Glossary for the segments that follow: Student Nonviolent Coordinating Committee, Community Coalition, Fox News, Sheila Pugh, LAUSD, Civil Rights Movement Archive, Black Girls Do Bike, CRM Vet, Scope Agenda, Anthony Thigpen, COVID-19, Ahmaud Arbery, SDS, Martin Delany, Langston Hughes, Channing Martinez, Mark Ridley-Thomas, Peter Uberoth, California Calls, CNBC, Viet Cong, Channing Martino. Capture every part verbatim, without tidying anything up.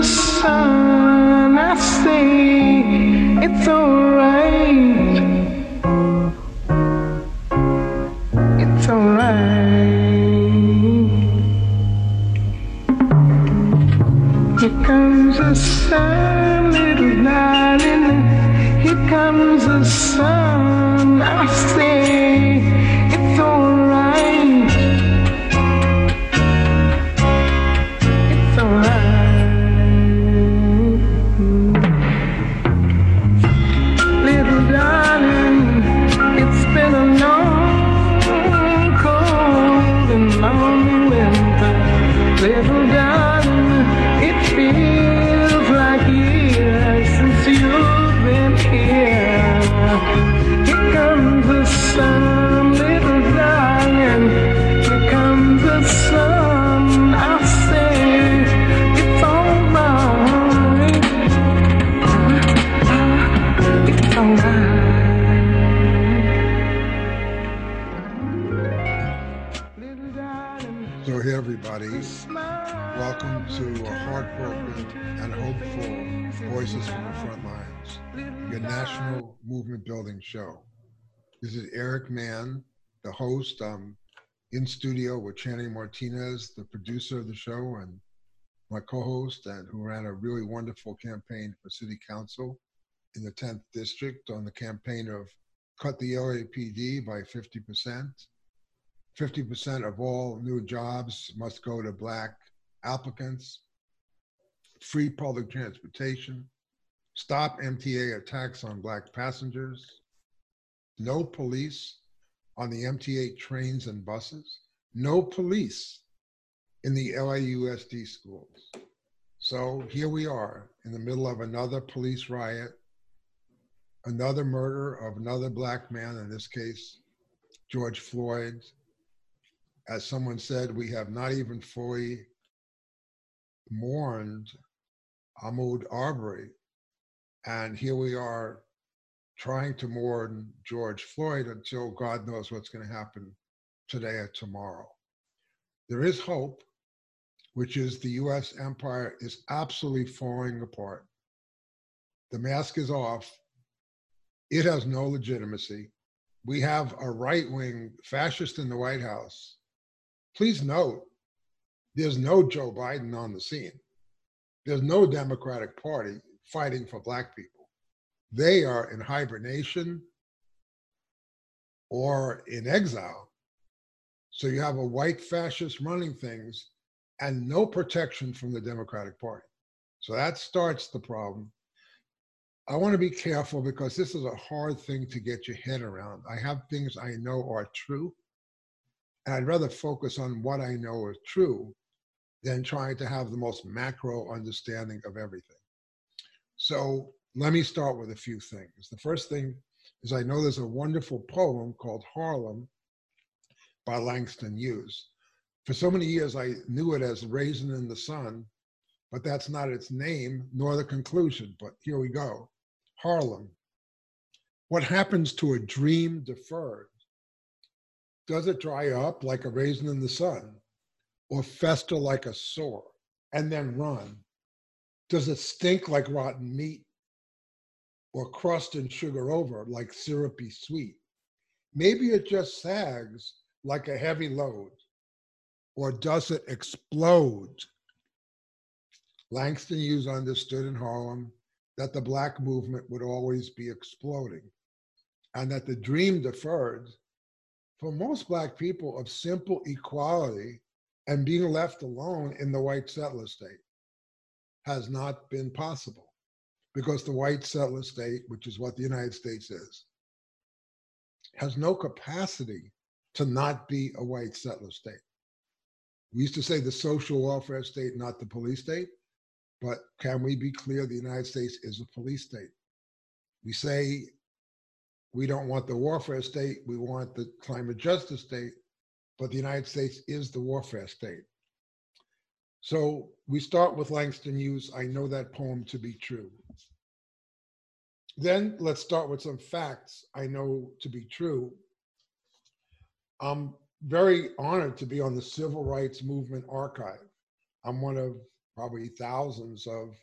the sun, I say it's alright. It's alright. Here comes the sun, little darling. Here comes the sun, I say it's alright. It's alright. Little darling, it's been a long, cold and lonely winter. Little darling, it feels like years since you here. Here comes the sun, little darling. Here comes the sun. I say it's alright. It's alright. So hey everybody, welcome to a hard-working and hopeful Voices from the Frontlines, your national movement building show. This is Eric Mann, the host. I'm in studio with Channing Martinez, the producer of the show, and my co-host, and who ran a really wonderful campaign for city council in the tenth district on the campaign of cut the L A P D by fifty percent. fifty percent of all new jobs must go to Black applicants, free public transportation, stop M T A attacks on Black passengers, no police on the M T A trains and buses, no police in the L A U S D schools. So here we are in the middle of another police riot, another murder of another Black man, in this case, George Floyd. As someone said, we have not even fully mourned Ahmaud Arbery, and here we are trying to mourn George Floyd until God knows what's going to happen today or tomorrow. There is hope, which is the U S empire is absolutely falling apart. The mask is off. It has no legitimacy. We have a right-wing fascist in the White House. Please note, there's no Joe Biden on the scene. There's no Democratic Party fighting for Black people. They are in hibernation or in exile. So you have a white fascist running things and no protection from the Democratic Party. So that starts the problem. I want to be careful because this is a hard thing to get your head around. I have things I know are true, and I'd rather focus on what I know is true than trying to have the most macro understanding of everything. So let me start with a few things. The first thing is I know there's a wonderful poem called Harlem by Langston Hughes. For so many years, I knew it as Raisin in the Sun, but that's not its name nor the conclusion, but here we go. Harlem, what happens to a dream deferred? Does it dry up like a raisin in the sun, or fester like a sore and then run? Does it stink like rotten meat, or crust and sugar over like syrupy sweet? Maybe it just sags like a heavy load, or does it explode? Langston Hughes understood in Harlem that the Black movement would always be exploding, and that the dream deferred for most Black people of simple equality and being left alone in the white settler state has not been possible, because the white settler state, which is what the United States is, has no capacity to not be a white settler state. We used to say the social welfare state, not the police state, but can we be clear the United States is a police state? We say we don't want the warfare state, we want the climate justice state, but the United States is the warfare state. So we start with Langston Hughes. I know that poem to be true. Then let's start with some facts I know to be true. I'm very honored to be on the Civil Rights Movement Archive. I'm one of probably thousands of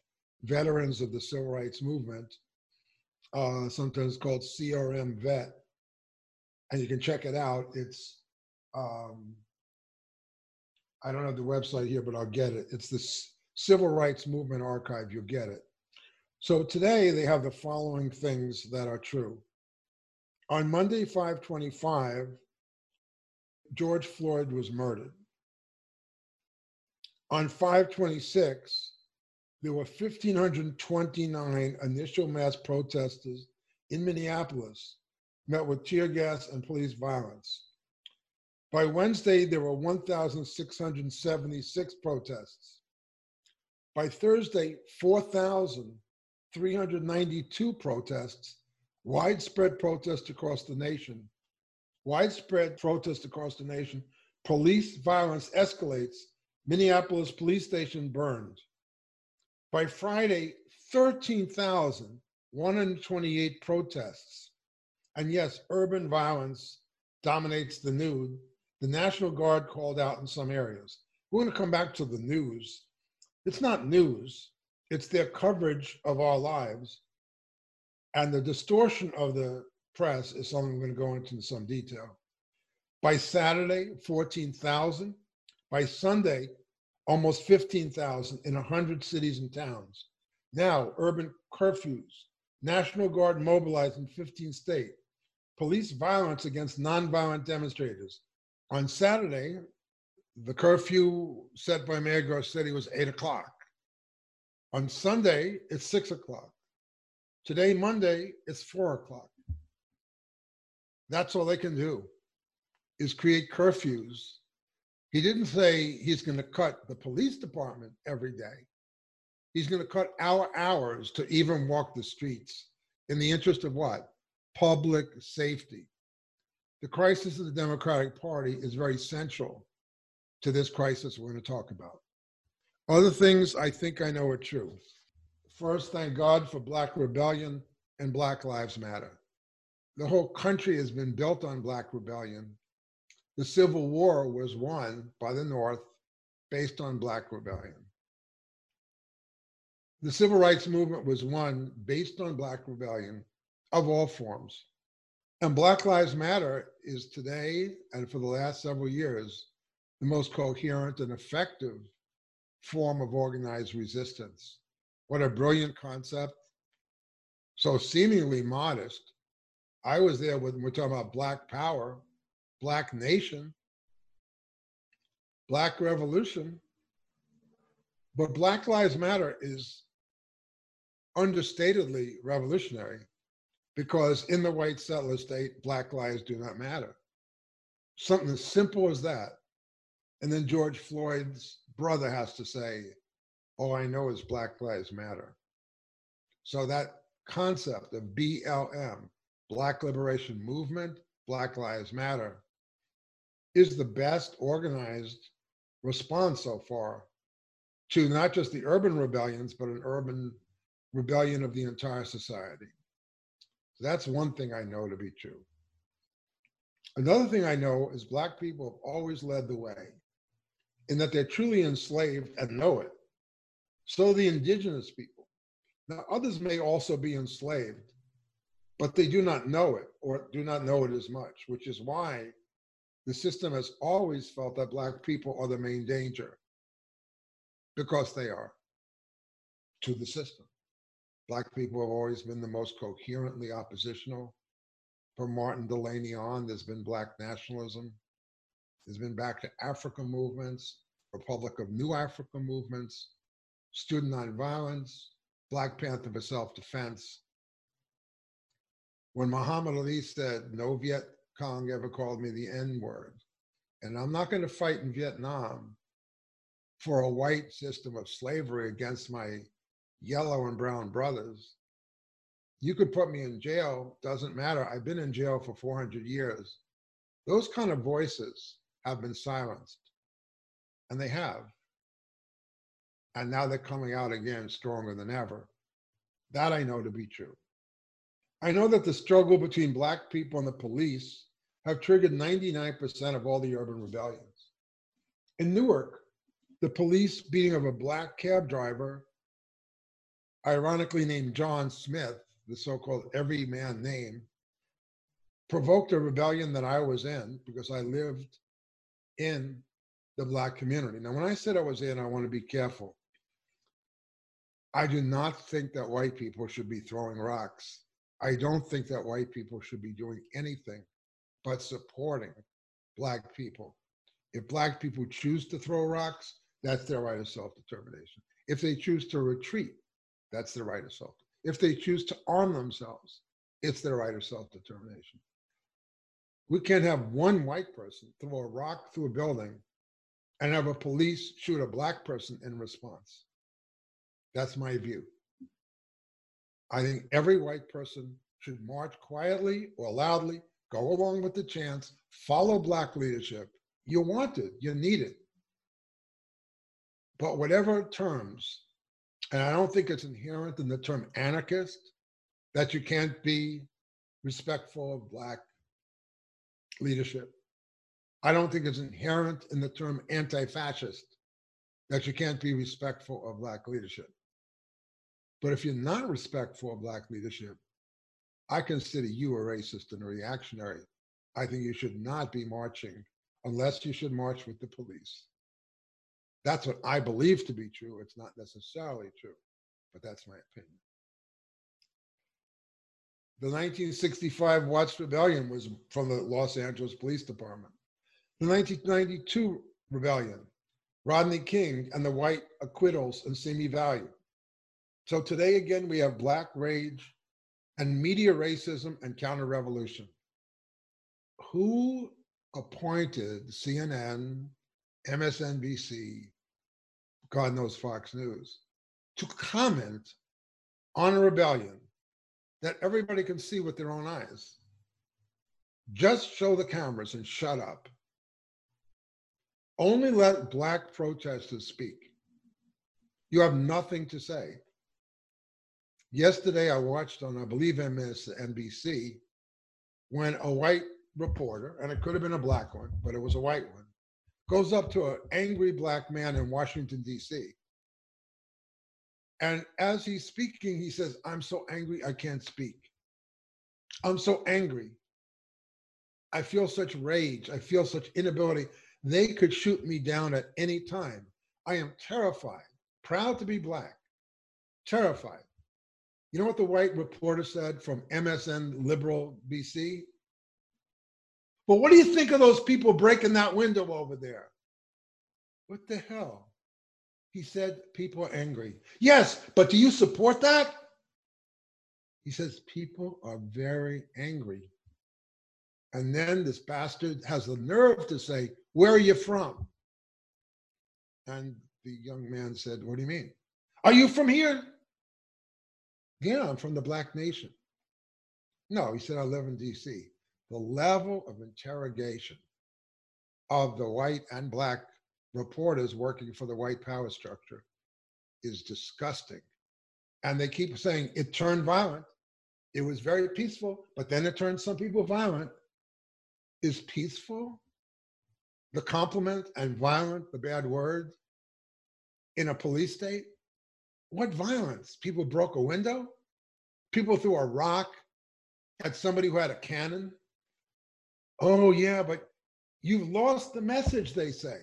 veterans of the Civil Rights Movement, uh, sometimes called C R M Vet, and you can check it out. It's, um, I don't have the website here, but I'll get it. It's the C- Civil Rights Movement Archive, you'll get it. So today they have the following things that are true. On Monday, five twenty-five, George Floyd was murdered. On five twenty-six, there were one thousand five hundred twenty-nine initial mass protesters in Minneapolis, met with tear gas and police violence. By Wednesday, there were one thousand six hundred seventy-six protests. By Thursday, four thousand three hundred ninety-two protests, widespread protests across the nation. Widespread protests across the nation. Police violence escalates. Minneapolis police station burned. By Friday, thirteen thousand one hundred twenty-eight protests. And yes, urban violence dominates the news. The National Guard called out in some areas. We're going to come back to the news. It's not news. It's their coverage of our lives. And the distortion of the press is something we're going to go into in some detail. By Saturday, fourteen thousand. By Sunday, almost fifteen thousand in one hundred cities and towns. Now, urban curfews, National Guard mobilized in fifteen states, police violence against nonviolent demonstrators. On Saturday, the curfew set by Mayor Garcetti was eight o'clock. On Sunday, it's six o'clock. Today, Monday, it's four o'clock. That's all they can do, is create curfews. He didn't say he's going to cut the police department every day. He's going to cut our hours to even walk the streets in the interest of what? Public safety. The crisis of the Democratic Party is very central to this crisis we're going to talk about. Other things I think I know are true. First, thank God for Black Rebellion and Black Lives Matter. The whole country has been built on Black Rebellion. The Civil War was won by the North based on Black Rebellion. The Civil Rights Movement was won based on Black Rebellion of all forms. And Black Lives Matter is today, and for the last several years, the most coherent and effective form of organized resistance. What a brilliant concept, so seemingly modest. I was there when we're talking about Black Power, Black Nation, Black Revolution, but Black Lives Matter is understatedly revolutionary because in the white settler state, Black lives do not matter. Something as simple as that. And then George Floyd's brother has to say, all I know is Black Lives Matter. So that concept of B L M, Black Liberation Movement, Black Lives Matter, is the best organized response so far to not just the urban rebellions, but an urban rebellion of the entire society. So that's one thing I know to be true. Another thing I know is Black people have always led the way in that they're truly enslaved and know it. So the indigenous people. Now, others may also be enslaved, but they do not know it or do not know it as much, which is why the system has always felt that Black people are the main danger, because they are to the system. Black people have always been the most coherently oppositional. From Martin Delany on, there's been Black nationalism. There's been Back to Africa movements, Republic of New Africa movements, Student Nonviolence, Black Panther for Self-Defense. When Muhammad Ali said, no Viet Cong ever called me the N-word, and I'm not going to fight in Vietnam for a white system of slavery against my yellow and brown brothers. You could put me in jail, doesn't matter. I've been in jail for four hundred years. Those kind of voices have been silenced, and they have. And now they're coming out again stronger than ever. That I know to be true. I know that the struggle between Black people and the police have triggered ninety-nine percent of all the urban rebellions. In Newark, the police beating of a black cab driver, ironically named John Smith, the so-called everyman name, provoked a rebellion that I was in because I lived in the black community. Now, when I said I was in, I want to be careful. I do not think that white people should be throwing rocks. I don't think that white people should be doing anything but supporting black people. If black people choose to throw rocks, that's their right of self-determination. If they choose to retreat, that's their right of self. If they choose to arm themselves, it's their right of self-determination. We can't have one white person throw a rock through a building and have a police shoot a black person in response. That's my view. I think every white person should march quietly or loudly, go along with the chants, follow black leadership. You want it, you need it. But whatever terms, and I don't think it's inherent in the term anarchist, that you can't be respectful of black leadership. I don't think it's inherent in the term anti-fascist that you can't be respectful of black leadership. But if you're not respectful of black leadership, I consider you a racist and a reactionary. I think you should not be marching unless you should march with the police. That's what I believe to be true. It's not necessarily true, but that's my opinion. The nineteen sixty-five Watts Rebellion was from the Los Angeles Police Department. The nineteen ninety-two rebellion, Rodney King and the white acquittals in Simi Valley. So today again, we have black rage and media racism and counter-revolution. Who appointed C N N, M S N B C, God knows Fox News, to comment on a rebellion that everybody can see with their own eyes? Just show the cameras and shut up. Only let black protesters speak. You have nothing to say. Yesterday, I watched on, I believe, M S N B C, when a white reporter, and it could have been a black one, but it was a white one, goes up to an angry black man in Washington, D C And as he's speaking, he says, "I'm so angry, I can't speak. I'm so angry. I feel such rage. I feel such inability. They could shoot me down at any time. I am terrified, proud to be black, terrified." You know what the white reporter said from M S N Liberal B C? "Well, what do you think of those people breaking that window over there?" What the hell? He said, "People are angry." "Yes, but do you support that?" He says, "People are very angry." And then this bastard has the nerve to say, "Where are you from?" And the young man said, "What do you mean? Are you from here?" "Yeah, I'm from the black nation." "No," he said, "I live in D C" The level of interrogation of the white and black reporters working for the white power structure is disgusting. And they keep saying it turned violent. It was very peaceful, but then it turned some people violent. Is peaceful the compliment and violent the bad word in a police state? What violence? People broke a window? People threw a rock at somebody who had a cannon? "Oh yeah, but you've lost the message," they say.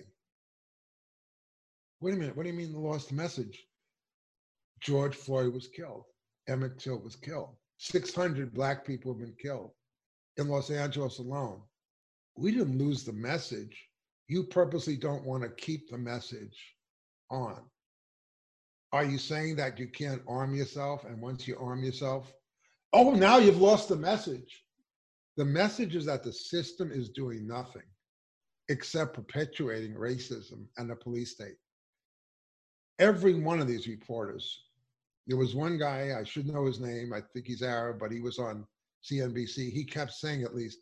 Wait a minute, what do you mean lost the message? George Floyd was killed. Emmett Till was killed. six hundred black people have been killed in Los Angeles alone. We didn't lose the message. You purposely don't want to keep the message on. Are you saying that you can't arm yourself, and once you arm yourself, oh, now you've lost the message? The message is that the system is doing nothing except perpetuating racism and the police state. Every one of these reporters, there was one guy, I should know his name, I think he's Arab, but he was on C N B C. He kept saying, at least,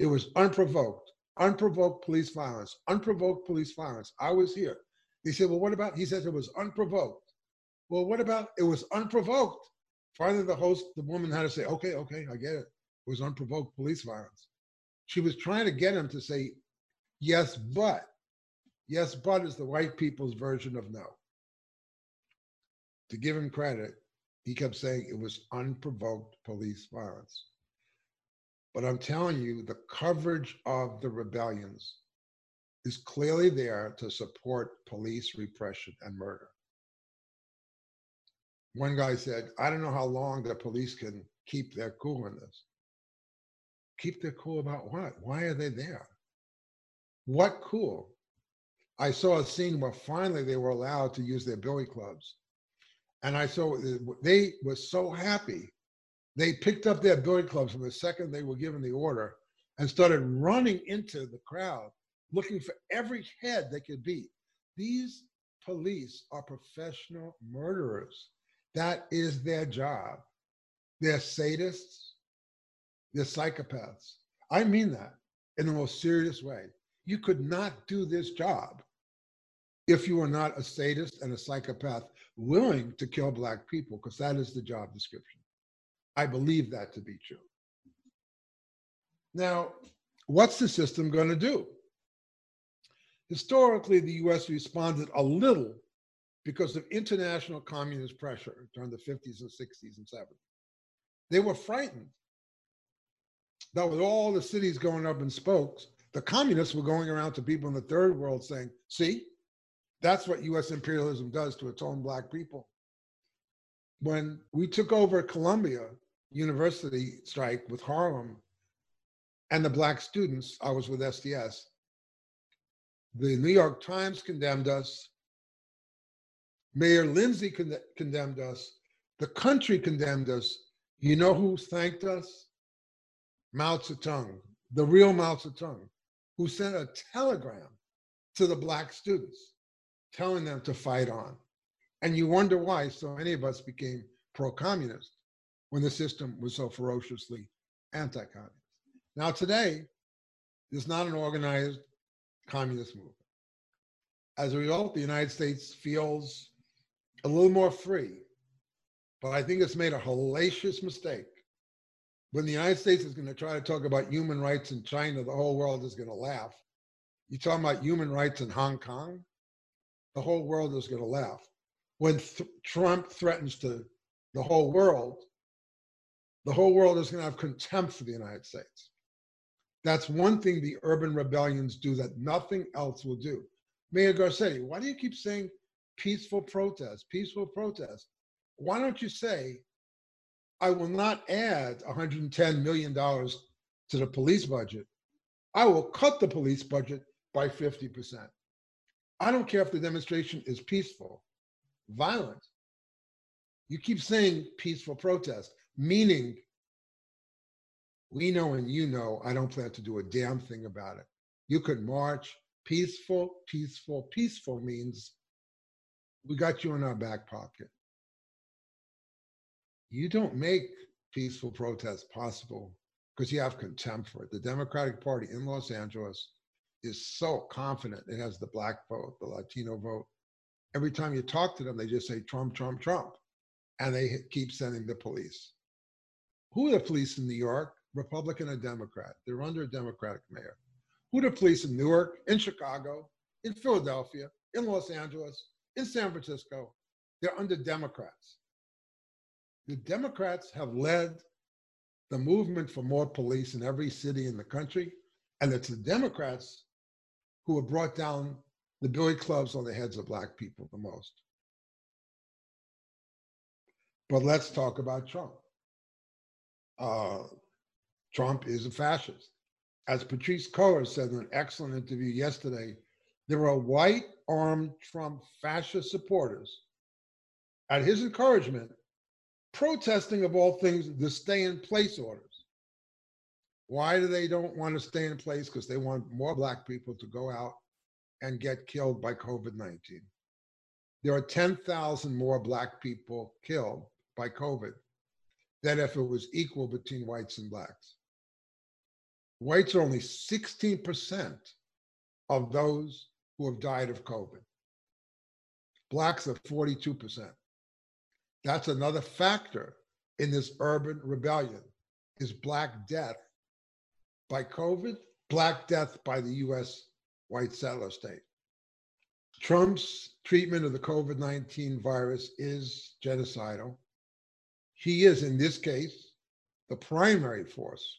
it was unprovoked, unprovoked police violence, unprovoked police violence. I was here. He said, "Well, what about?" He says, "It was unprovoked." "Well, what about?" "It was unprovoked." Finally, the host, the woman had to say, "Okay, okay, I get it. It was unprovoked police violence." She was trying to get him to say, "Yes, but Yes, but is the white people's version of no. To give him credit, he kept saying it was unprovoked police violence. But I'm telling you, the coverage of the rebellions is clearly there to support police repression and murder. One guy said, I don't know how long the police can keep their cool in this. Keep their cool about what? Why are they there? What cool? I saw a scene where finally they were allowed to use their billy clubs. And I saw they were so happy. They picked up their billy clubs from the second they were given the order and started running into the crowd, looking for every head they could beat. These police are professional murderers. That is their job. They're sadists. They're psychopaths. I mean that in the most serious way. You could not do this job if you were not a sadist and a psychopath willing to kill Black people, because that is the job description. I believe that to be true. Now, what's the system going to do? Historically, the U S responded a little because of international communist pressure during the fifties and sixties and seventies. They were frightened that with all the cities going up in spokes, the communists were going around to people in the third world saying, see, that's what U S imperialism does to its own Black people. When we took over Columbia University strike with Harlem and the Black students, I was with S D S, the New York Times condemned us. Mayor Lindsay con condemned us. The country condemned us. You know who thanked us? Mao Zedong, the real Mao Zedong, who sent a telegram to the Black students telling them to fight on. And you wonder why so many of us became pro-communist when the system was so ferociously anti-communist. Now today, there's not an organized communist movement. As a result, the United States feels a little more free, but I think it's made a hellacious mistake. When the United States is going to try to talk about human rights in China, the whole world is going to laugh. You're talking about human rights in Hong Kong, the whole world is going to laugh. When th- Trump threatens to the whole world, the whole world is going to have contempt for the United States. That's one thing the urban rebellions do that nothing else will do. Mayor Garcetti, why do you keep saying peaceful protest, peaceful protest? Why don't you say, I will not add one hundred ten million dollars to the police budget. I will cut the police budget by fifty percent. I don't care if the demonstration is peaceful, violent. You keep saying peaceful protest, meaning we know and you know I don't plan to do a damn thing about it. You could march. Peaceful, peaceful, peaceful means we got you in our back pocket. You don't make peaceful protest possible because you have contempt for it. The Democratic Party in Los Angeles is so confident it has the Black vote, the Latino vote. Every time you talk to them, they just say Trump, Trump, Trump, and they keep sending the police. Who are the police in New York? Republican or Democrat? They're under a Democratic mayor. Who are the police in Newark, in Chicago, in Philadelphia, in Los Angeles, in San Francisco? They're under Democrats. The Democrats have led the movement for more police in every city in the country, and it's the Democrats who have brought down the billy clubs on the heads of Black people the most. But let's talk about Trump. Uh, Trump is a fascist. As Patrisse Cullors said in an excellent interview yesterday, there are white armed Trump fascist supporters at his encouragement protesting, of all things, the stay in place orders. Why do they don't want to stay in place? Because they want more Black people to go out and get killed by COVID nineteen. There are ten thousand more Black people killed by COVID than if it was equal between whites and Blacks. Whites are only sixteen percent of those who have died of COVID. Blacks are forty-two percent. That's another factor in this urban rebellion, is Black death by COVID, Black death by the U S white settler state. Trump's treatment of the COVID nineteen virus is genocidal. He is, in this case, the primary force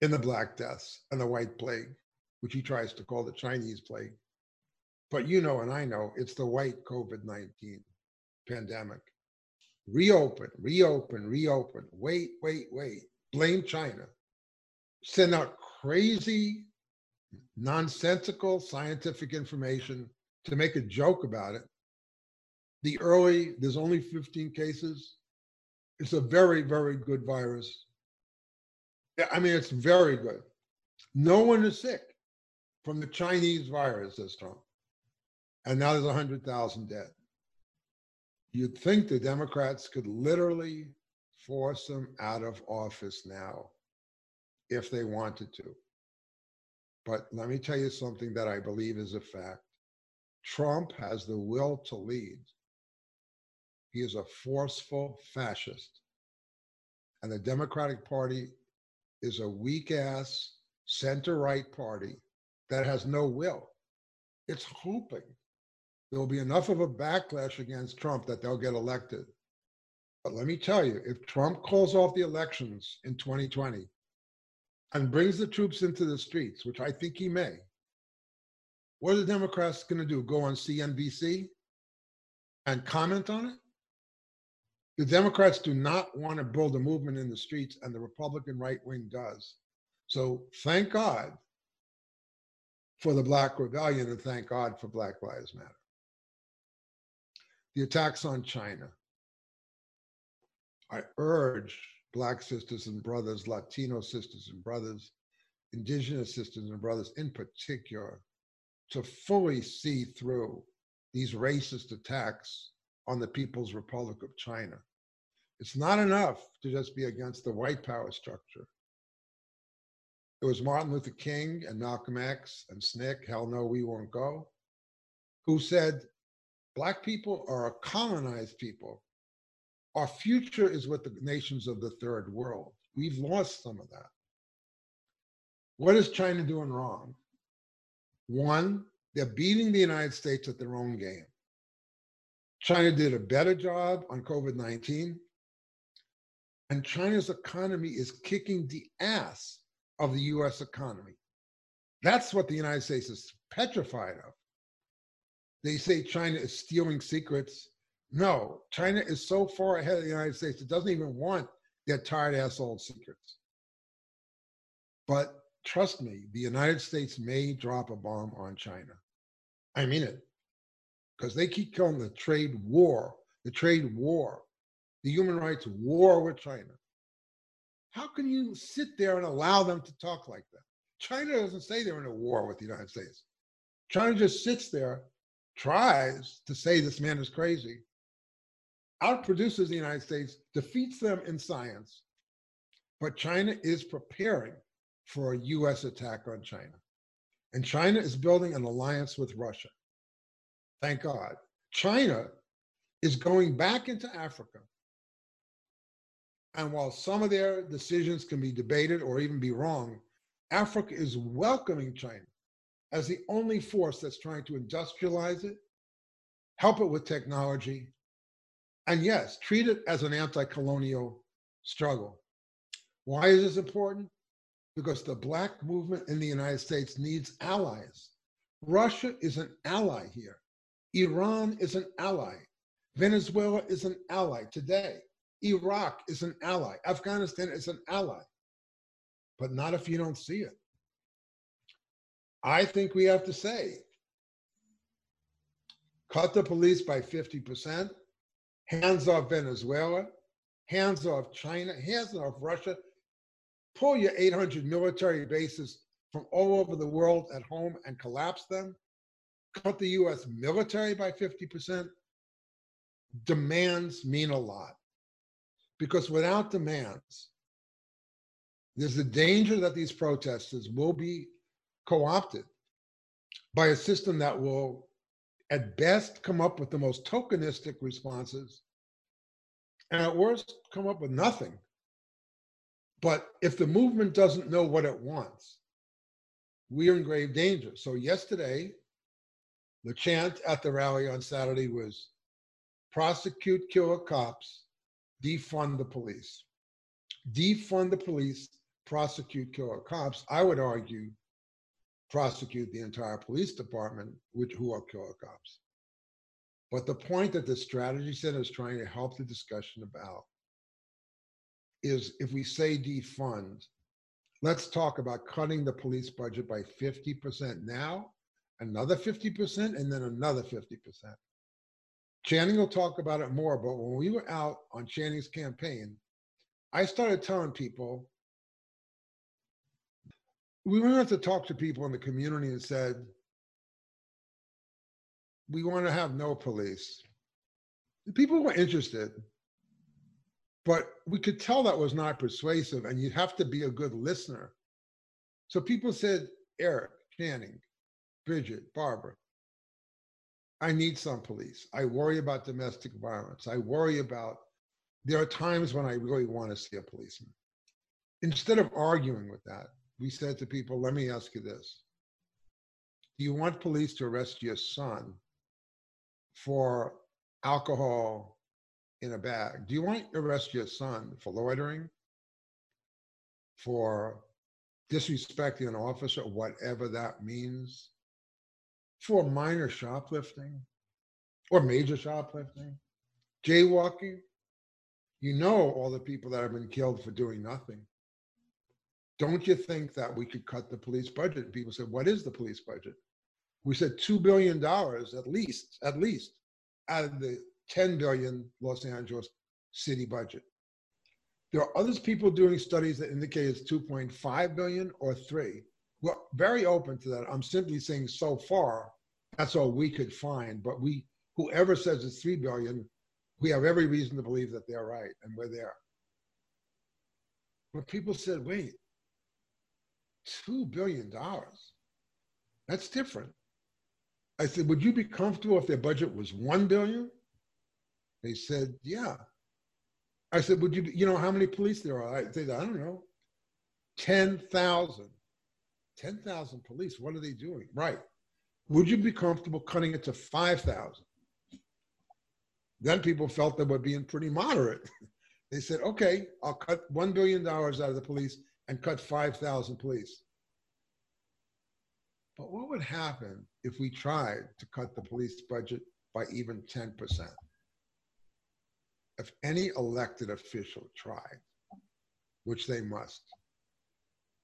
in the Black Deaths and the White Plague, which he tries to call the Chinese plague. But you know, and I know, it's the white COVID nineteen pandemic. Reopen, reopen, reopen, wait, wait, wait, blame China. Send out crazy, nonsensical scientific information to make a joke about it. The early, there's only fifteen cases. It's a very, very good virus. I mean, it's very good. No one is sick from the Chinese virus, says Trump. And now there's one hundred thousand dead. You'd think the Democrats could literally force him out of office now if they wanted to. But let me tell you something that I believe is a fact. Trump has the will to lead. He is a forceful fascist. And the Democratic Party is a weak-ass center-right party that has no will. It's hoping there will be enough of a backlash against Trump that they'll get elected. But let me tell you, if Trump calls off the elections in twenty twenty and brings the troops into the streets, which I think he may, what are the Democrats going to do? Go on C N B C and comment on it? The Democrats do not want to build a movement in the streets, and the Republican right wing does. So thank God for the Black Rebellion, and thank God for Black Lives Matter. The attacks on China. I urge Black sisters and brothers, Latino sisters and brothers, Indigenous sisters and brothers in particular, to fully see through these racist attacks on the People's Republic of China. It's not enough to just be against the white power structure. It was Martin Luther King and Malcolm X and S N C C, hell no, we won't go, who said, Black people are a colonized people. Our future is with the nations of the third world. We've lost some of that. What is China doing wrong? One, they're beating the United States at their own game. China did a better job on COVID nineteen, and China's economy is kicking the ass of the U S economy. That's what the United States is petrified of. They say China is stealing secrets. No, China is so far ahead of the United States, it doesn't even want their tired ass old secrets. But trust me, the United States may drop a bomb on China. I mean it. Because they keep calling the trade war, the trade war, the human rights war with China. How can you sit there and allow them to talk like that? China doesn't say they're in a war with the United States. China just sits there, tries to say this man is crazy, outproduces the United States, defeats them in science, but China is preparing for a U S attack on China. And China is building an alliance with Russia. Thank God. China is going back into Africa. And while some of their decisions can be debated or even be wrong, Africa is welcoming China as the only force that's trying to industrialize it, help it with technology, and yes, treat it as an anti-colonial struggle. Why is this important? Because the Black movement in the United States needs allies. Russia is an ally here. Iran is an ally. Venezuela is an ally today. Iraq is an ally. Afghanistan is an ally. But not if you don't see it. I think we have to say, cut the police by fifty percent, hands off Venezuela, hands off China, hands off Russia. Pull your eight hundred military bases from all over the world at home and collapse them. Cut the U S military by fifty percent. Demands mean a lot. Because without demands, there's a danger that these protesters will be co-opted by a system that will, at best, come up with the most tokenistic responses, and at worst, come up with nothing. But if the movement doesn't know what it wants, we are in grave danger. So yesterday, The chant at the rally on Saturday was, prosecute killer cops, defund the police. Defund the police, prosecute killer cops. I would argue, prosecute the entire police department, which, who are killer cops. But the point that the Strategy Center is trying to help the discussion about is, if we say defund, let's talk about cutting the police budget by fifty percent now, another fifty percent, and then another fifty percent. Channing will talk about it more, but when we were out on Channing's campaign, I started telling people, we went out to talk to people in the community and said, we want to have no police. People were interested, but we could tell that was not persuasive, and you have to be a good listener. So people said, Eric, Channing, Bridget, Barbara, I need some police. I worry about domestic violence. I worry about, there are times when I really want to see a policeman. Instead of arguing with that, we said to people, let me ask you this. Do you want police to arrest your son for alcohol in a bag? Do you want to arrest your son for loitering, for disrespecting an officer, whatever that means? For minor shoplifting or major shoplifting, jaywalking? You know all the people that have been killed for doing nothing. Don't you think that we could cut the police budget? People said, what is the police budget? We said two billion dollars at least, at least, out of the ten billion dollars Los Angeles city budget. There are other people doing studies that indicate it's two point five billion dollars or three. We're very open to that. I'm simply saying so far, that's all we could find. But we, whoever says it's three billion dollars, we have every reason to believe that they're right, and we're there. But people said, wait, two billion dollars? That's different. I said, would you be comfortable if their budget was one billion dollars? They said, yeah. I said, would you, be, you know how many police there are? I said, I don't know, ten thousand. ten thousand police, what are they doing? Right. Would you be comfortable cutting it to five thousand? Then people felt that we're being pretty moderate. They said, okay, I'll cut one billion dollars out of the police and cut five thousand police. But what would happen if we tried to cut the police budget by even ten percent? If any elected official tried, which they must,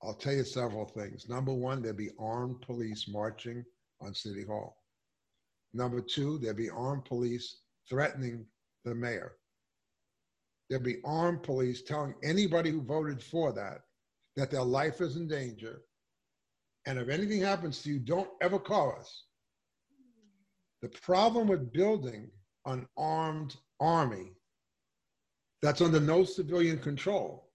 I'll tell you several things. Number one, there'd be armed police marching on City Hall. Number two, there'd be armed police threatening the mayor. There'd be armed police telling anybody who voted for that, that their life is in danger. And if anything happens to you, don't ever call us. The problem with building an armed army that's under no civilian control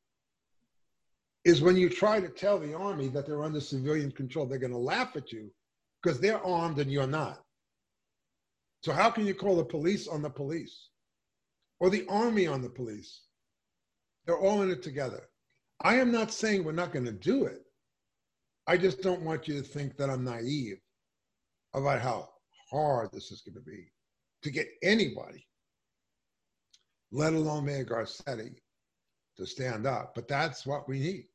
is when you try to tell the army that they're under civilian control, they're gonna laugh at you because they're armed and you're not. So how can you call the police on the police or the army on the police? They're all in it together. I am not saying we're not gonna do it. I just don't want you to think that I'm naive about how hard this is gonna be to get anybody, let alone Mayor Garcetti, to stand up. But that's what we need.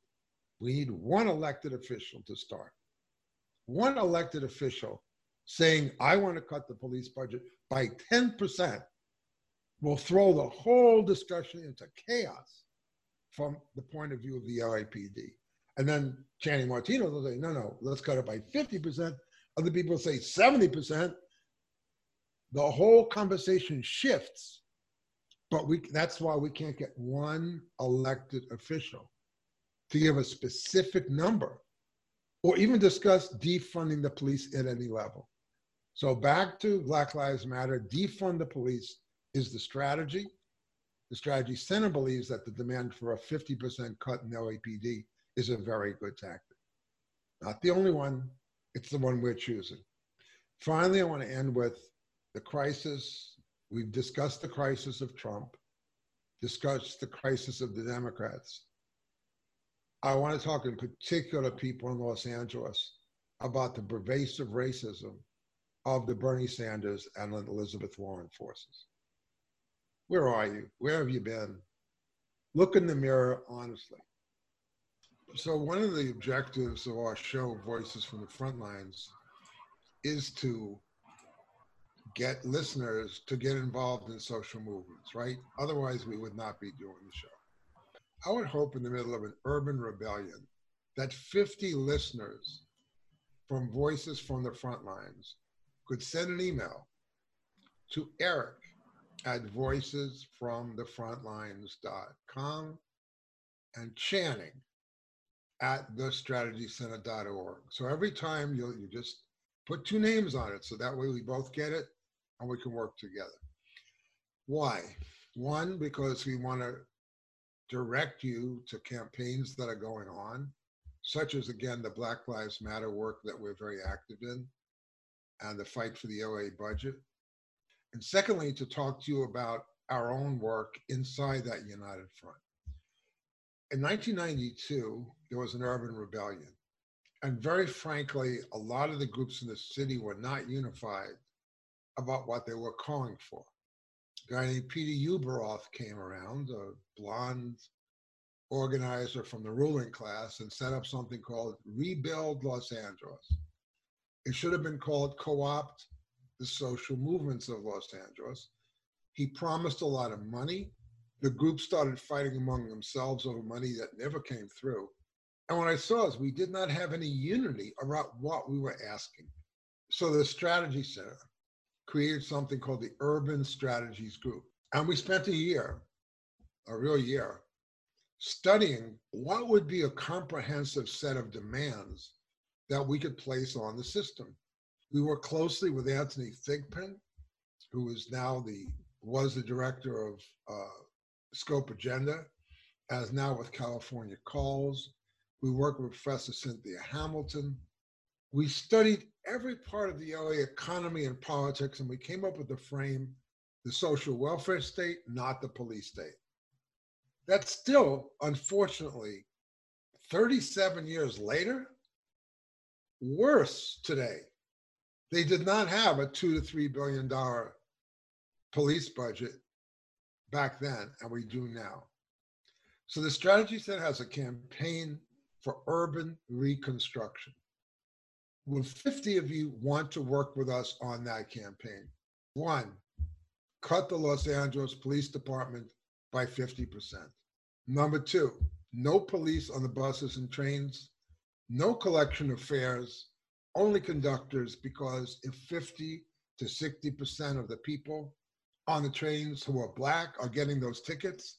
We need one elected official to start. One elected official saying, I want to cut the police budget by ten percent will throw the whole discussion into chaos from the point of view of the L A P D. And then Channing Martino will say, no, no, let's cut it by fifty percent. Other people say seventy percent. The whole conversation shifts. But we, that's why we can't get one elected official to give a specific number or even discuss defunding the police at any level. So back to Black Lives Matter, defund the police is the strategy. The Strategy Center believes that the demand for a fifty percent cut in L A P D is a very good tactic. Not the only one, it's the one we're choosing. Finally, I want to end with the crisis. We've discussed the crisis of Trump, discussed the crisis of the Democrats. I want to talk in particular people in Los Angeles about the pervasive racism of the Bernie Sanders and Elizabeth Warren forces. Where are you? Where have you been? Look in the mirror, honestly. So one of the objectives of our show, Voices from the Frontlines, is to get listeners to get involved in social movements, right? Otherwise, we would not be doing the show. I would hope in the middle of an urban rebellion that fifty listeners from Voices from the Frontlines could send an email to Eric at voices from the frontlines dot com and Channing at the strategy center dot org. So every time you you just put two names on it, so that way we both get it and we can work together. Why? One, because we want to direct you to campaigns that are going on, such as, again, the Black Lives Matter work that we're very active in and the fight for the L A budget. And secondly, to talk to you about our own work inside that united front. In nineteen ninety-two, there was an urban rebellion. And very frankly, a lot of the groups in the city were not unified about what they were calling for. A guy named Peter Uberoth came around, a blonde organizer from the ruling class, and set up something called Rebuild Los Angeles. It should have been called Co-opt the Social Movements of Los Angeles. He promised a lot of money. The group started fighting among themselves over money that never came through. And what I saw is we did not have any unity about what we were asking. So the Strategy Center created something called the Urban Strategies Group. And we spent a year, a real year, studying what would be a comprehensive set of demands that we could place on the system. We worked closely with Anthony Thigpen, who is now the, was the director of uh, Scope Agenda, as now with California Calls. We worked with Professor Cynthia Hamilton. We studied every part of the L A economy and politics, and we came up with the frame, the social welfare state, not the police state. That's still, unfortunately, thirty-seven years later, worse today. They did not have a two to three billion dollar police budget back then, and we do now. So the Strategy Center has a campaign for urban reconstruction. Will fifty of you want to work with us on that campaign? One, cut the Los Angeles Police Department by fifty percent. Number two, no police on the buses and trains, no collection of fares, only conductors, because if fifty to sixty percent of the people on the trains who are Black are getting those tickets,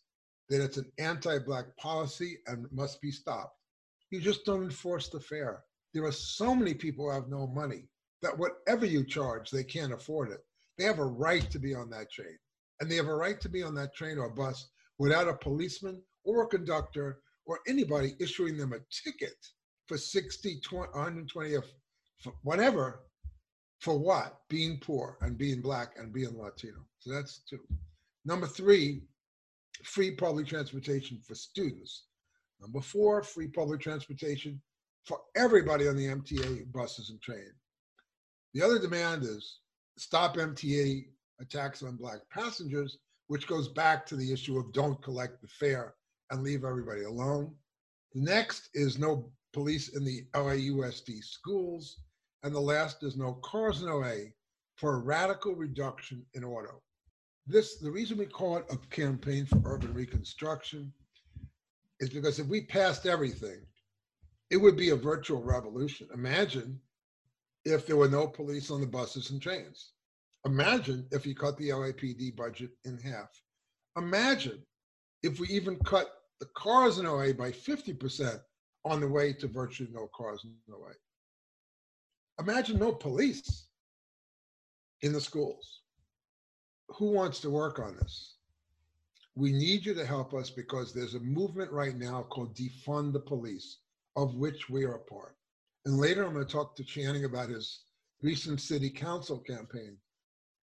then it's an anti-Black policy and must be stopped. You just don't enforce the fare. There are so many people who have no money that whatever you charge, they can't afford it. They have a right to be on that train. And they have a right to be on that train or bus without a policeman or a conductor or anybody issuing them a ticket for sixty, twenty, one hundred twenty, or whatever, for what? Being poor and being Black and being Latino. So that's two. Number three, free public transportation for students. Number four, free public transportation for everybody on the M T A buses and train. The other demand is stop M T A attacks on Black passengers, which goes back to the issue of don't collect the fare and leave everybody alone. The next is no police in the L A U S D schools. And the last is no cars in L A for a radical reduction in auto. This, the reason we call it a campaign for urban reconstruction is because if we passed everything, it would be a virtual revolution. Imagine if there were no police on the buses and trains. Imagine if you cut the L A P D budget in half. Imagine if we even cut the cars in L A by fifty percent on the way to virtually no cars in L A. Imagine no police in the schools. Who wants to work on this? We need you to help us because there's a movement right now called Defund the Police, of which we are a part. And later I'm going to talk to Channing about his recent city council campaign.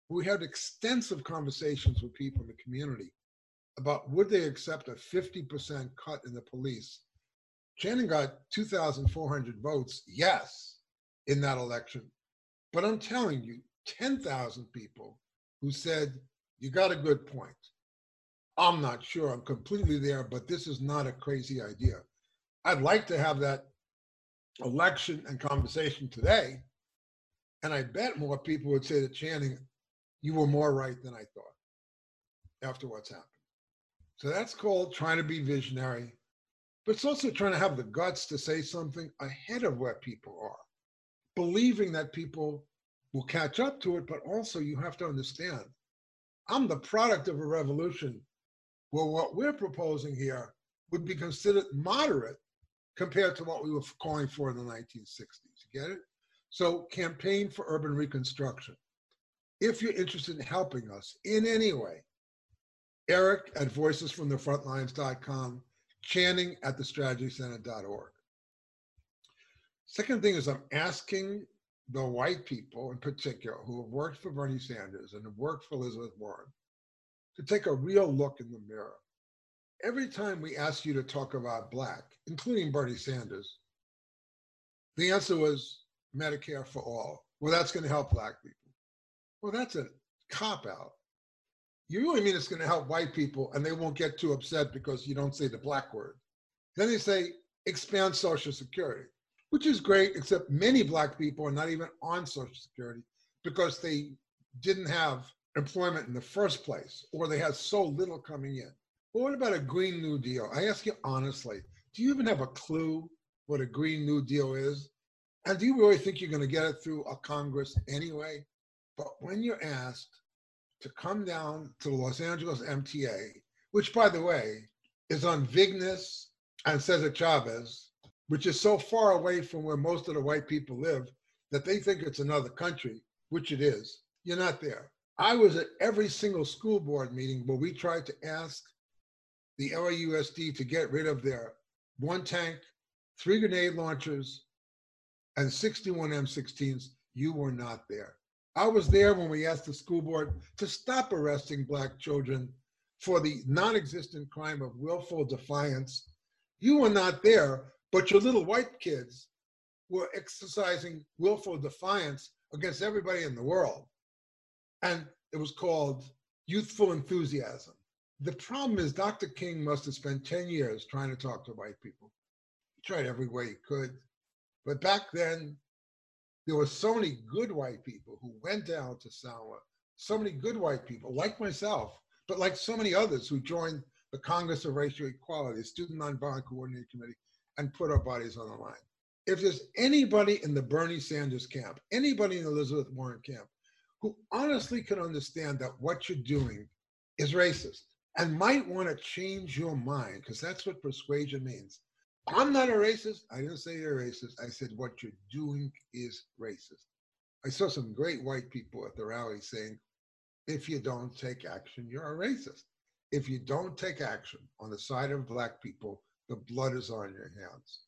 We had extensive conversations with people in the community about would they accept a fifty percent cut in the police. Channing got two thousand four hundred votes, yes, in that election. But I'm telling you, ten thousand people who said, you got a good point. I'm not sure I'm completely there, but this is not a crazy idea. I'd like to have that election and conversation today. And I bet more people would say to Channing, you were more right than I thought after what's happened. So that's called trying to be visionary, but it's also trying to have the guts to say something ahead of where people are, believing that people will catch up to it, but also you have to understand, I'm the product of a revolution where what we're proposing here would be considered moderate compared to what we were calling for in the nineteen sixties, you get it? So campaign for urban reconstruction. If you're interested in helping us in any way, Eric at voices from the frontlines dot com, Channing at the strategy center dot org. Second thing is I'm asking the white people in particular who have worked for Bernie Sanders and have worked for Elizabeth Warren to take a real look in the mirror. Every time we asked you to talk about Black, including Bernie Sanders, the answer was Medicare for all. Well, that's going to help Black people. Well, that's a cop-out. You really mean it's going to help white people and they won't get too upset because you don't say the Black word. Then they say, expand Social Security, which is great, except many Black people are not even on Social Security because they didn't have employment in the first place, or they had so little coming in. Well, what about a Green New Deal? I ask you honestly, do you even have a clue what a Green New Deal is? And do you really think you're going to get it through a Congress anyway? But when you're asked to come down to the Los Angeles M T A, which, by the way, is on Vignes and Cesar Chavez, which is so far away from where most of the white people live that they think it's another country, which it is. You're not there. I was at every single school board meeting where we tried to ask the L A U S D to get rid of their one tank, three grenade launchers, and sixty-one M sixteens. You were not there. I was there when we asked the school board to stop arresting Black children for the non-existent crime of willful defiance. You were not there, but your little white kids were exercising willful defiance against everybody in the world. And it was called youthful enthusiasm. The problem is Doctor King must have spent ten years trying to talk to white people. He tried every way he could. But back then, there were so many good white people who went down to Selma, so many good white people, like myself, but like so many others who joined the Congress of Racial Equality, the Student Nonviolent Coordinating Committee, and put our bodies on the line. If there's anybody in the Bernie Sanders camp, anybody in the Elizabeth Warren camp, who honestly can understand that what you're doing is racist, and might want to change your mind, because that's what persuasion means. I'm not a racist. I didn't say you're a racist. I said what you're doing is racist. I saw some great white people at the rally saying, if you don't take action, you're a racist. If you don't take action on the side of Black people, the blood is on your hands.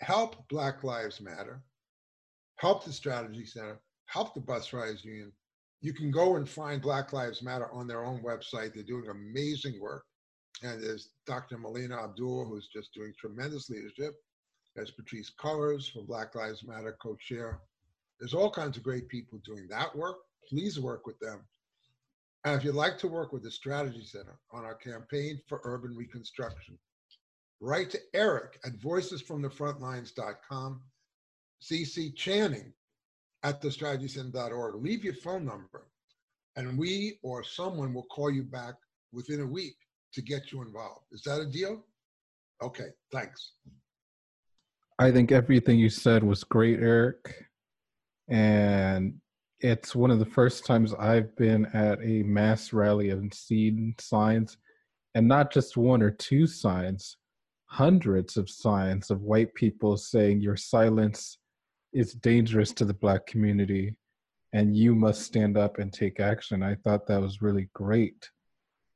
Help Black Lives Matter. Help the Strategy Center. Help the Bus Riders Union. You can go and find Black Lives Matter on their own website. They're doing amazing work. And there's Doctor Malina Abdul, who's just doing tremendous leadership. There's Patrisse Cullors from Black Lives Matter, co-chair. There's all kinds of great people doing that work. Please work with them. And if you'd like to work with the Strategy Center on our campaign for urban reconstruction, write to Eric at voices from the frontlines dot com, C C Channing at the strategy center dot org. Leave your phone number, and we or someone will call you back within a week to get you involved. Is that a deal? Okay, thanks. I think everything you said was great, Eric. And it's one of the first times I've been at a mass rally and seen signs, and not just one or two signs, hundreds of signs of white people saying your silence is dangerous to the Black community and you must stand up and take action. I thought that was really great.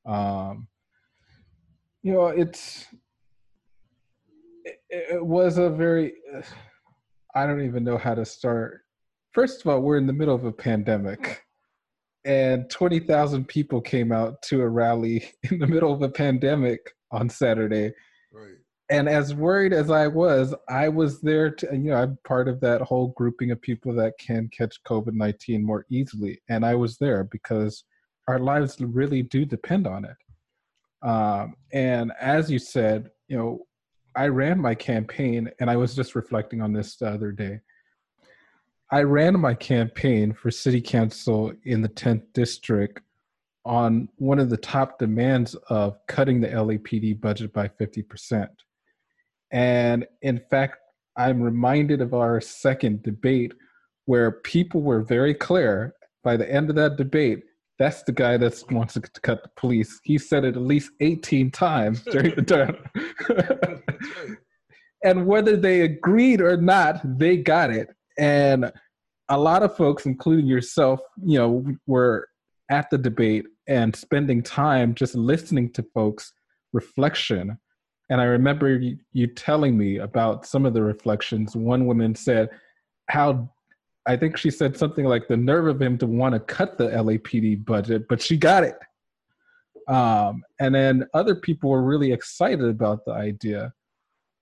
Um, You know, it's, it was a very, I don't even know how to start. First of all, we're in the middle of a pandemic, and twenty thousand people came out to a rally in the middle of a pandemic on Saturday. Right. And as worried as I was, I was there to, you know, I'm part of that whole grouping of people that can catch COVID nineteen more easily. And I was there because our lives really do depend on it. Um, and as you said, you know, I ran my campaign, and I was just reflecting on this the other day. I ran my campaign for city council in the tenth district on one of the top demands of cutting the L A P D budget by fifty percent. And in fact, I'm reminded of our second debate where people were very clear by the end of that debate, that's the guy that wants to cut the police. He said it at least eighteen times during the term. And whether they agreed or not, they got it. And a lot of folks, including yourself, you know, were at the debate and spending time just listening to folks' reflection. And I remember you, you telling me about some of the reflections. One woman said how, I think she said something like the nerve of him to want to cut the L A P D budget, but she got it. Um, and then other people were really excited about the idea.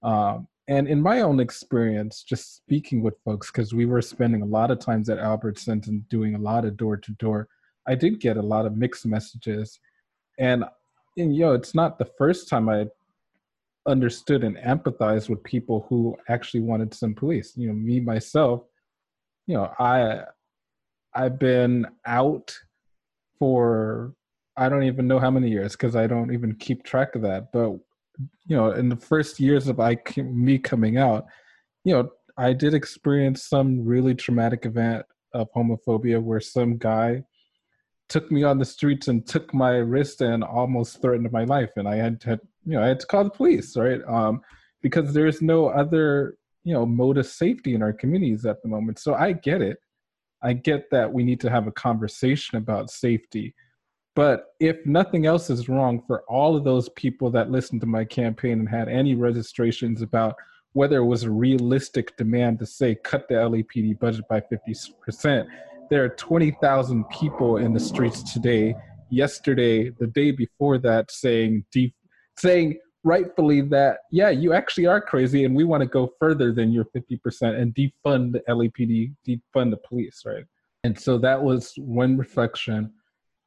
Um, and in my own experience, just speaking with folks, because we were spending a lot of times at Albertsons and doing a lot of door-to-door, I did get a lot of mixed messages. And, and you know, it's not the first time I understood and empathized with people who actually wanted some police. You know, me, myself, you know, I, I've been out for, I don't even know how many years because I don't even keep track of that. But, you know, in the first years of I, me coming out, you know, I did experience some really traumatic event of homophobia where some guy took me on the streets and took my wrist and almost threatened my life. And I had to, you know, I had to call the police, right? Um, because there's no other, you know, mode of safety in our communities at the moment. So I get it. I get that we need to have a conversation about safety. But if nothing else is wrong, for all of those people that listened to my campaign and had any registrations about whether it was a realistic demand to say cut the L A P D budget by fifty percent, there are twenty thousand people in the streets today, yesterday, the day before that, saying de- saying. rightfully that, yeah, you actually are crazy and we want to go further than your fifty percent and defund the L A P D, defund the police, right? And so that was one reflection.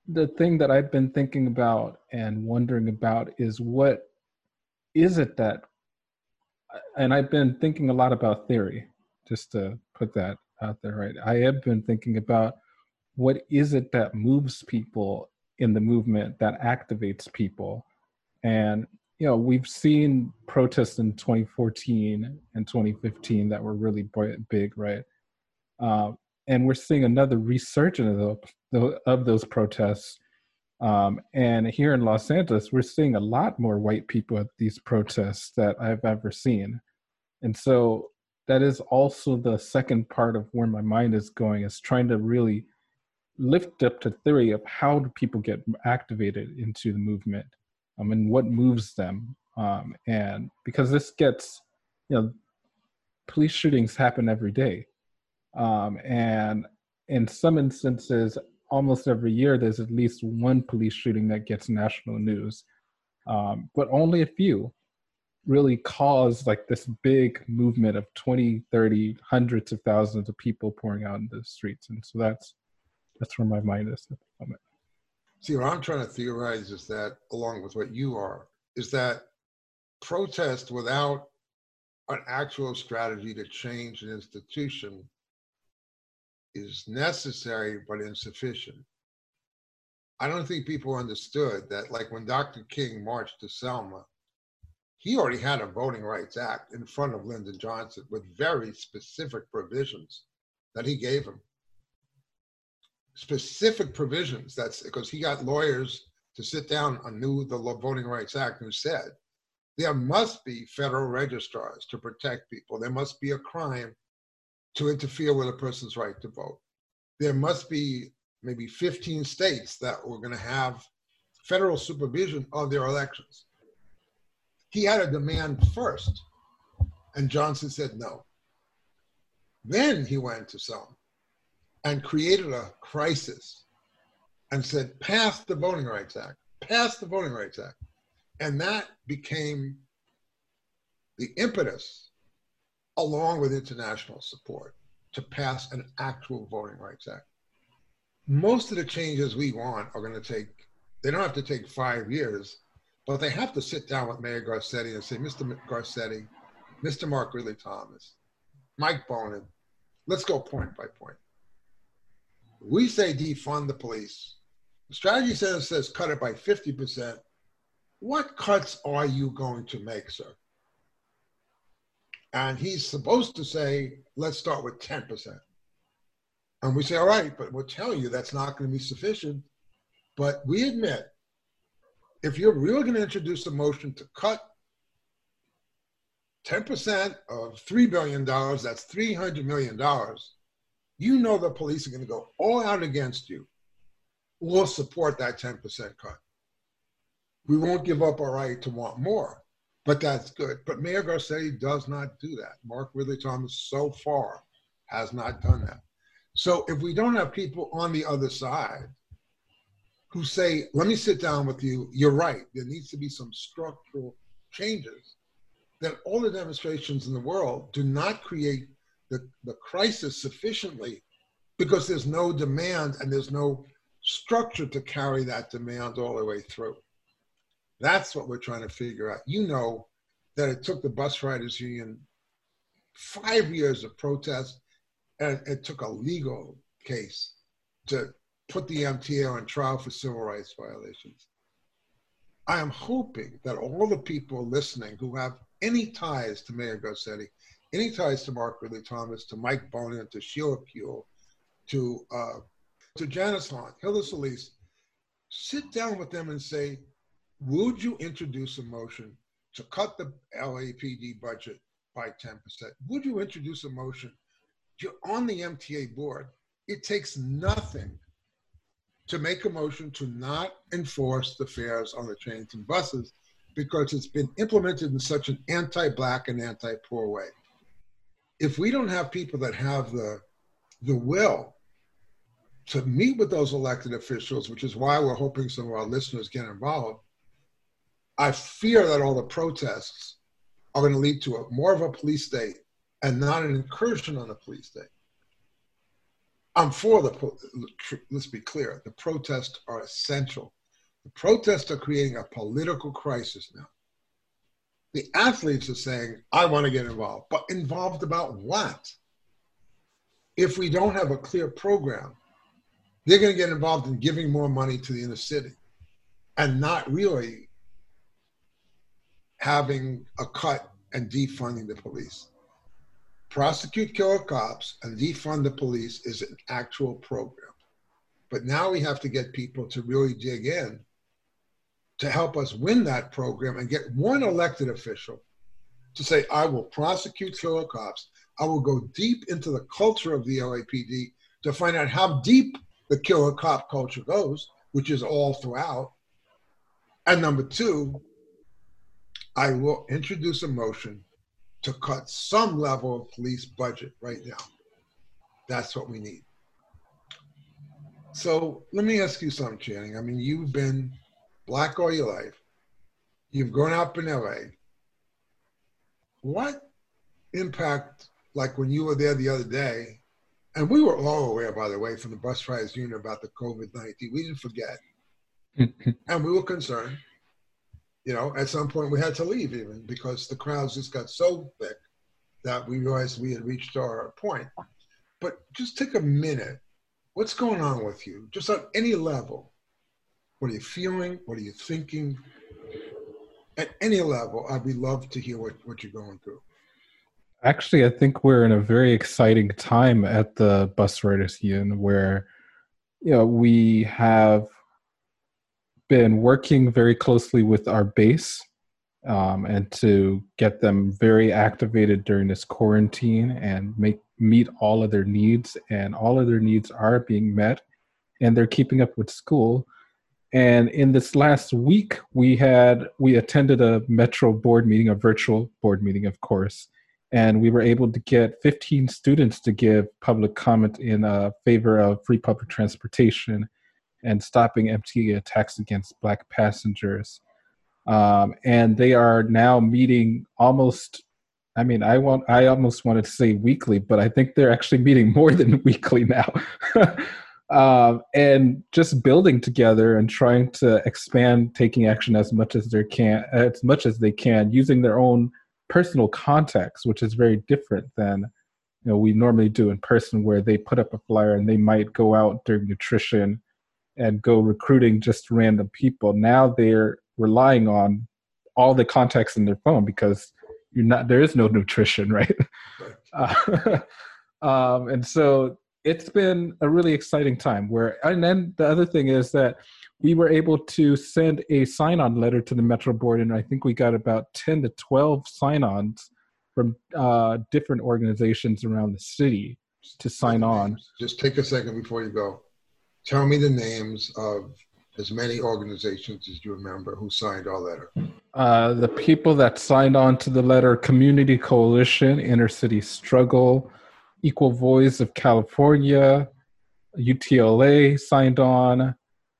The thing that I've been thinking about and wondering about is what is it that, and I've been thinking a lot about theory, just to put that out there, right? I have been thinking about what is it that moves people in the movement, that activates people. And you know, we've seen protests in twenty fourteen and twenty fifteen that were really big, right? Uh, and we're seeing another resurgence of those, of those protests. Um, and here in Los Angeles, we're seeing a lot more white people at these protests that I've ever seen. And so that is also the second part of where my mind is going, is trying to really lift up to theory of how do people get activated into the movement. I mean, what moves them? Um, and because this gets, you know, police shootings happen every day. Um, and in some instances, almost every year, there's at least one police shooting that gets national news. Um, but only a few really cause like this big movement of twenty, thirty, hundreds of thousands of people pouring out in the streets. And so that's, that's where my mind is at the moment. See, what I'm trying to theorize is that, along with what you are, is that protest without an actual strategy to change an institution is necessary but insufficient. I don't think people understood that, like when Doctor King marched to Selma, he already had a Voting Rights Act in front of Lyndon Johnson with very specific provisions that he gave him. Specific provisions. That's because he got lawyers to sit down on new the Voting Rights Act who said there must be federal registrars to protect people. There must be a crime to interfere with a person's right to vote. There must be maybe fifteen states that were going to have federal supervision of their elections. He had a demand first, and Johnson said no. Then he went to Selma and created a crisis and said, pass the Voting Rights Act, pass the Voting Rights Act. And that became the impetus, along with international support, to pass an actual Voting Rights Act. Most of the changes we want are going to take, they don't have to take five years, but they have to sit down with Mayor Garcetti and say, Mister Garcetti, Mister Mark Ridley-Thomas, Mike Bonin, let's go point by point. We say defund the police. The Strategy Center says cut it by fifty percent. What cuts are you going to make, sir? And he's supposed to say, let's start with ten percent. And we say, all right, but we'll tell you that's not going to be sufficient. But we admit, if you're really going to introduce a motion to cut ten percent of three billion dollars, that's three hundred million dollars, you know the police are going to go all out against you. We'll support that ten percent cut. We won't give up our right to want more, but that's good. But Mayor Garcetti does not do that. Mark Ridley-Thomas so far has not done that. So if we don't have people on the other side who say, let me sit down with you, you're right, there needs to be some structural changes, then all the demonstrations in the world do not create the, the crisis sufficiently because there's no demand and there's no structure to carry that demand all the way through. That's what we're trying to figure out. You know that it took the Bus Riders Union five years of protest, and it took a legal case to put the M T A on trial for civil rights violations. I am hoping that all the people listening who have any ties to Mayor Garcetti, any ties to Mark Ridley-Thomas, to Mike Bonin, to Sheila Pugh, to, uh, to Janice Hunt, Hilda Solis, sit down with them and say, would you introduce a motion to cut the L A P D budget by ten percent? Would you introduce a motion? You're on the M T A board. It takes nothing to make a motion to not enforce the fares on the trains and buses because it's been implemented in such an anti-Black and anti-poor way. If we don't have people that have the, the will to meet with those elected officials, which is why we're hoping some of our listeners get involved, I fear that all the protests are going to lead to a, more of a police state and not an incursion on the police state. I'm for the, let's be clear, the protests are essential. The protests are creating a political crisis now. The athletes are saying, I want to get involved, but involved about what? If we don't have a clear program, they're going to get involved in giving more money to the inner city and not really having a cut and defunding the police. Prosecute killer cops and defund the police is an actual program. But now we have to get people to really dig in to help us win that program and get one elected official to say, I will prosecute killer cops. I will go deep into the culture of the L A P D to find out how deep the killer cop culture goes, which is all throughout. And number two, I will introduce a motion to cut some level of police budget right now. That's what we need. So let me ask you something, Channing. I mean, you've been Black all your life. You've grown up in L A. What impact, like when you were there the other day, and we were all aware, by the way, from the Bus Riders Union about the COVID nineteen, we didn't forget. And we were concerned. You know, at some point we had to leave even because the crowds just got so thick that we realized we had reached our point. But just take a minute. What's going on with you? Just on any level. What are you feeling? What are you thinking? At any level, I'd be loved to hear what, what you're going through. Actually, I think we're in a very exciting time at the Bus Riders Union where, you know, we have been working very closely with our base um, and to get them very activated during this quarantine and make meet all of their needs, and all of their needs are being met and they're keeping up with school. And in this last week we had we attended a Metro board meeting, a virtual board meeting of course, and we were able to get fifteen students to give public comment in uh, favor of free public transportation and stopping M T A attacks against Black passengers. Um, and they are now meeting almost I mean, I want, I almost wanted to say weekly, but I think they're actually meeting more than weekly now. uh, and just building together and trying to expand taking action as much as they can, as much as they can, using their own personal context, which is very different than, you know, we normally do in person, where they put up a flyer and they might go out during nutrition and go recruiting just random people. Now they're relying on all the contacts in their phone, because you're not, there is no nutrition, right? right. Uh, um, and so it's been a really exciting time where, and then the other thing is that we were able to send a sign-on letter to the Metro Board, and I think we got about ten to twelve sign-ons from uh, different organizations around the city to sign on. Just take a second before you go. Tell me the names of as many organizations as you remember who signed our letter. Uh, the people that signed on to the letter: Community Coalition, Inner City Struggle, Equal Voice of California, U T L A signed on,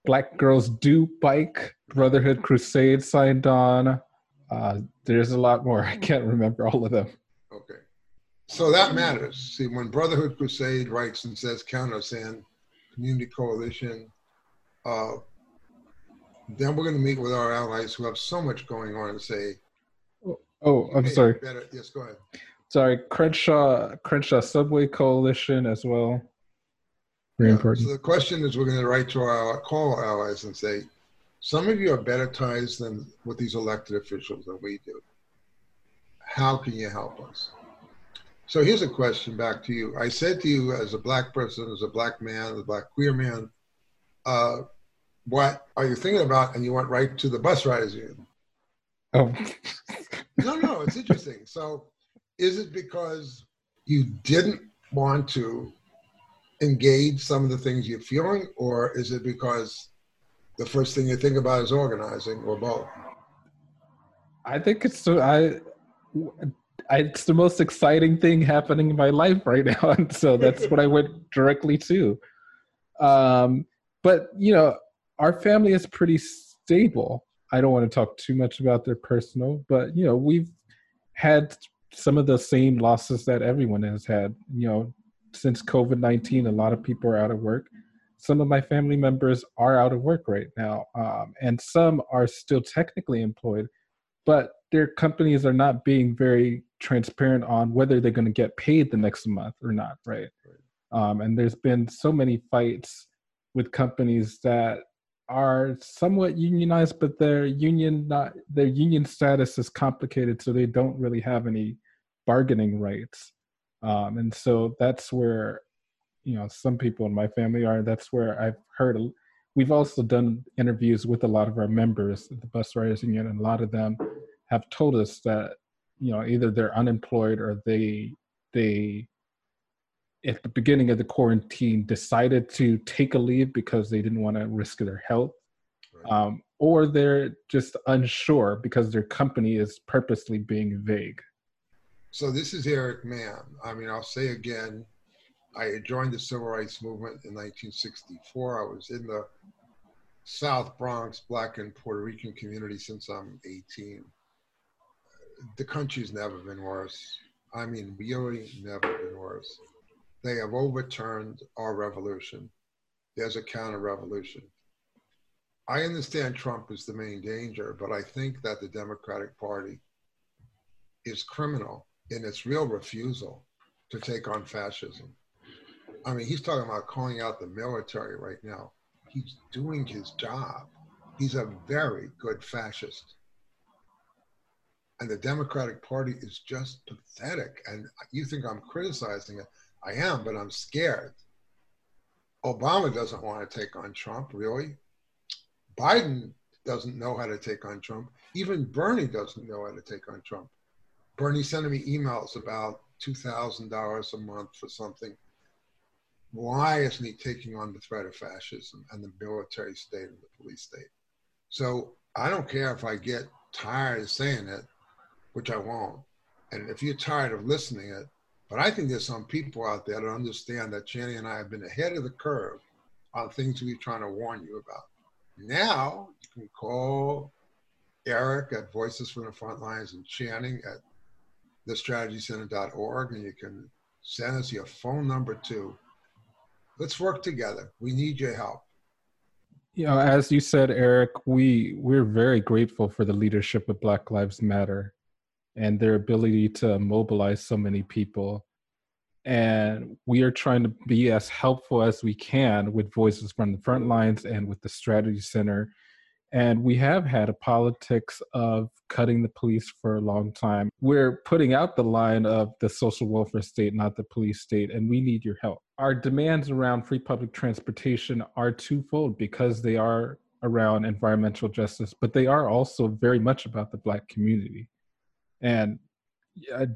Black Girls Do Bike, Brotherhood Crusade signed on. Uh, there's a lot more. I can't remember all of them. Okay. So that matters. See, when Brotherhood Crusade writes and says, count us in, Community Coalition, uh, then we're going to meet with our allies who have so much going on and say, oh, I'm sorry. Better. Yes, go ahead. Sorry, Crenshaw, Crenshaw Subway Coalition as well. Very yeah. important. So the question is, we're going to write to our call allies and say, some of you are better ties than with these elected officials than we do. How can you help us? So here's a question back to you. I said to you, as a black person, as a black man, as a black queer man, uh, what are you thinking about? And you went right to the Bus Riders Union. Oh. no, no, it's interesting. So is it because you didn't want to engage some of the things you're feeling, or is it because the first thing you think about is organizing, or both? I think it's the, I, I, it's the most exciting thing happening in my life right now. And so that's what I went directly to. Um, but, you know, our family is pretty stable. I don't want to talk too much about their personal, but, you know, we've had some of the same losses that everyone has had. You know, since COVID nineteen, a lot of people are out of work. Some of my family members are out of work right now, um, and some are still technically employed, but their companies are not being very transparent on whether they're going to get paid the next month or not, right? Um, and there's been so many fights with companies that are somewhat unionized, but their union not their union status is complicated, so they don't really have any bargaining rights, um, and so that's where, you know, some people in my family are. That's where I've heard. We've also done interviews with a lot of our members at the Bus Riders Union, and a lot of them have told us that, you know, either they're unemployed or they, they at the beginning of the quarantine, decided to take a leave because they didn't want to risk their health. Right. Um, or they're just unsure because their company is purposely being vague. So this is Eric Mann. I mean, I'll say again, I joined the Civil Rights Movement in nineteen sixty-four. I was in the South Bronx Black and Puerto Rican community since I'm eighteen. The country's never been worse. I mean, really never been worse. They have overturned our revolution. There's a counter-revolution. I understand Trump is the main danger, but I think that the Democratic Party is criminal in its real refusal to take on fascism. I mean, he's talking about calling out the military right now. He's doing his job. He's a very good fascist. And the Democratic Party is just pathetic. And you think I'm criticizing it. I am, but I'm scared. Obama doesn't want to take on Trump, really. Biden doesn't know how to take on Trump. Even Bernie doesn't know how to take on Trump. Bernie sent me emails about two thousand dollars a month for something. Why isn't he taking on the threat of fascism and the military state and the police state? So I don't care if I get tired of saying it, which I won't. And if you're tired of listening it, but I think there's some people out there that understand that Channing and I have been ahead of the curve on things we're trying to warn you about. Now you can call Eric at Voices from the Frontlines and Channing at the strategy center dot org, and you can send us your phone number too. Let's work together. We need your help. You know, as you said, Eric, we, we're very grateful for the leadership of Black Lives Matter and their ability to mobilize so many people. And we are trying to be as helpful as we can with Voices from the Frontlines and with the Strategy Center. And we have had a politics of cutting the police for a long time. We're putting out the line of the social welfare state, not the police state, and we need your help. Our demands around free public transportation are twofold because they are around environmental justice, but they are also very much about the Black community. And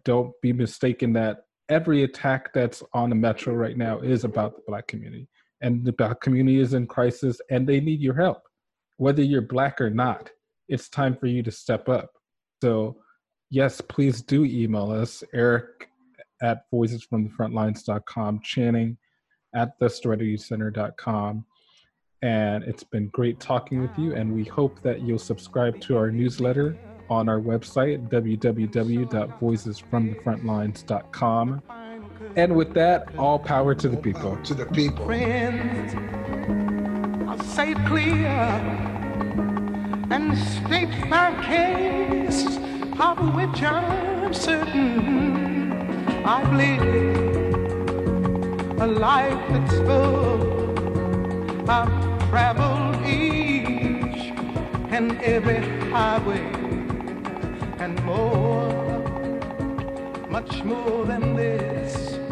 don't be mistaken that every attack that's on the metro right now is about the Black community. And the Black community is in crisis, and they need your help. Whether you're Black or not, it's time for you to step up. So yes, please do email us, Eric at voices from the frontlines dot com, Channing at the strategy center dot com. And it's been great talking with you, and we hope that you'll subscribe to our newsletter on our website, w w w dot voices from the frontlines dot com. And with that, all power to the people. To the people. Friends. I'll say clear and state my case, of which I'm certain. I've lived a life that's full. I've traveled each and every highway and more, much more than this.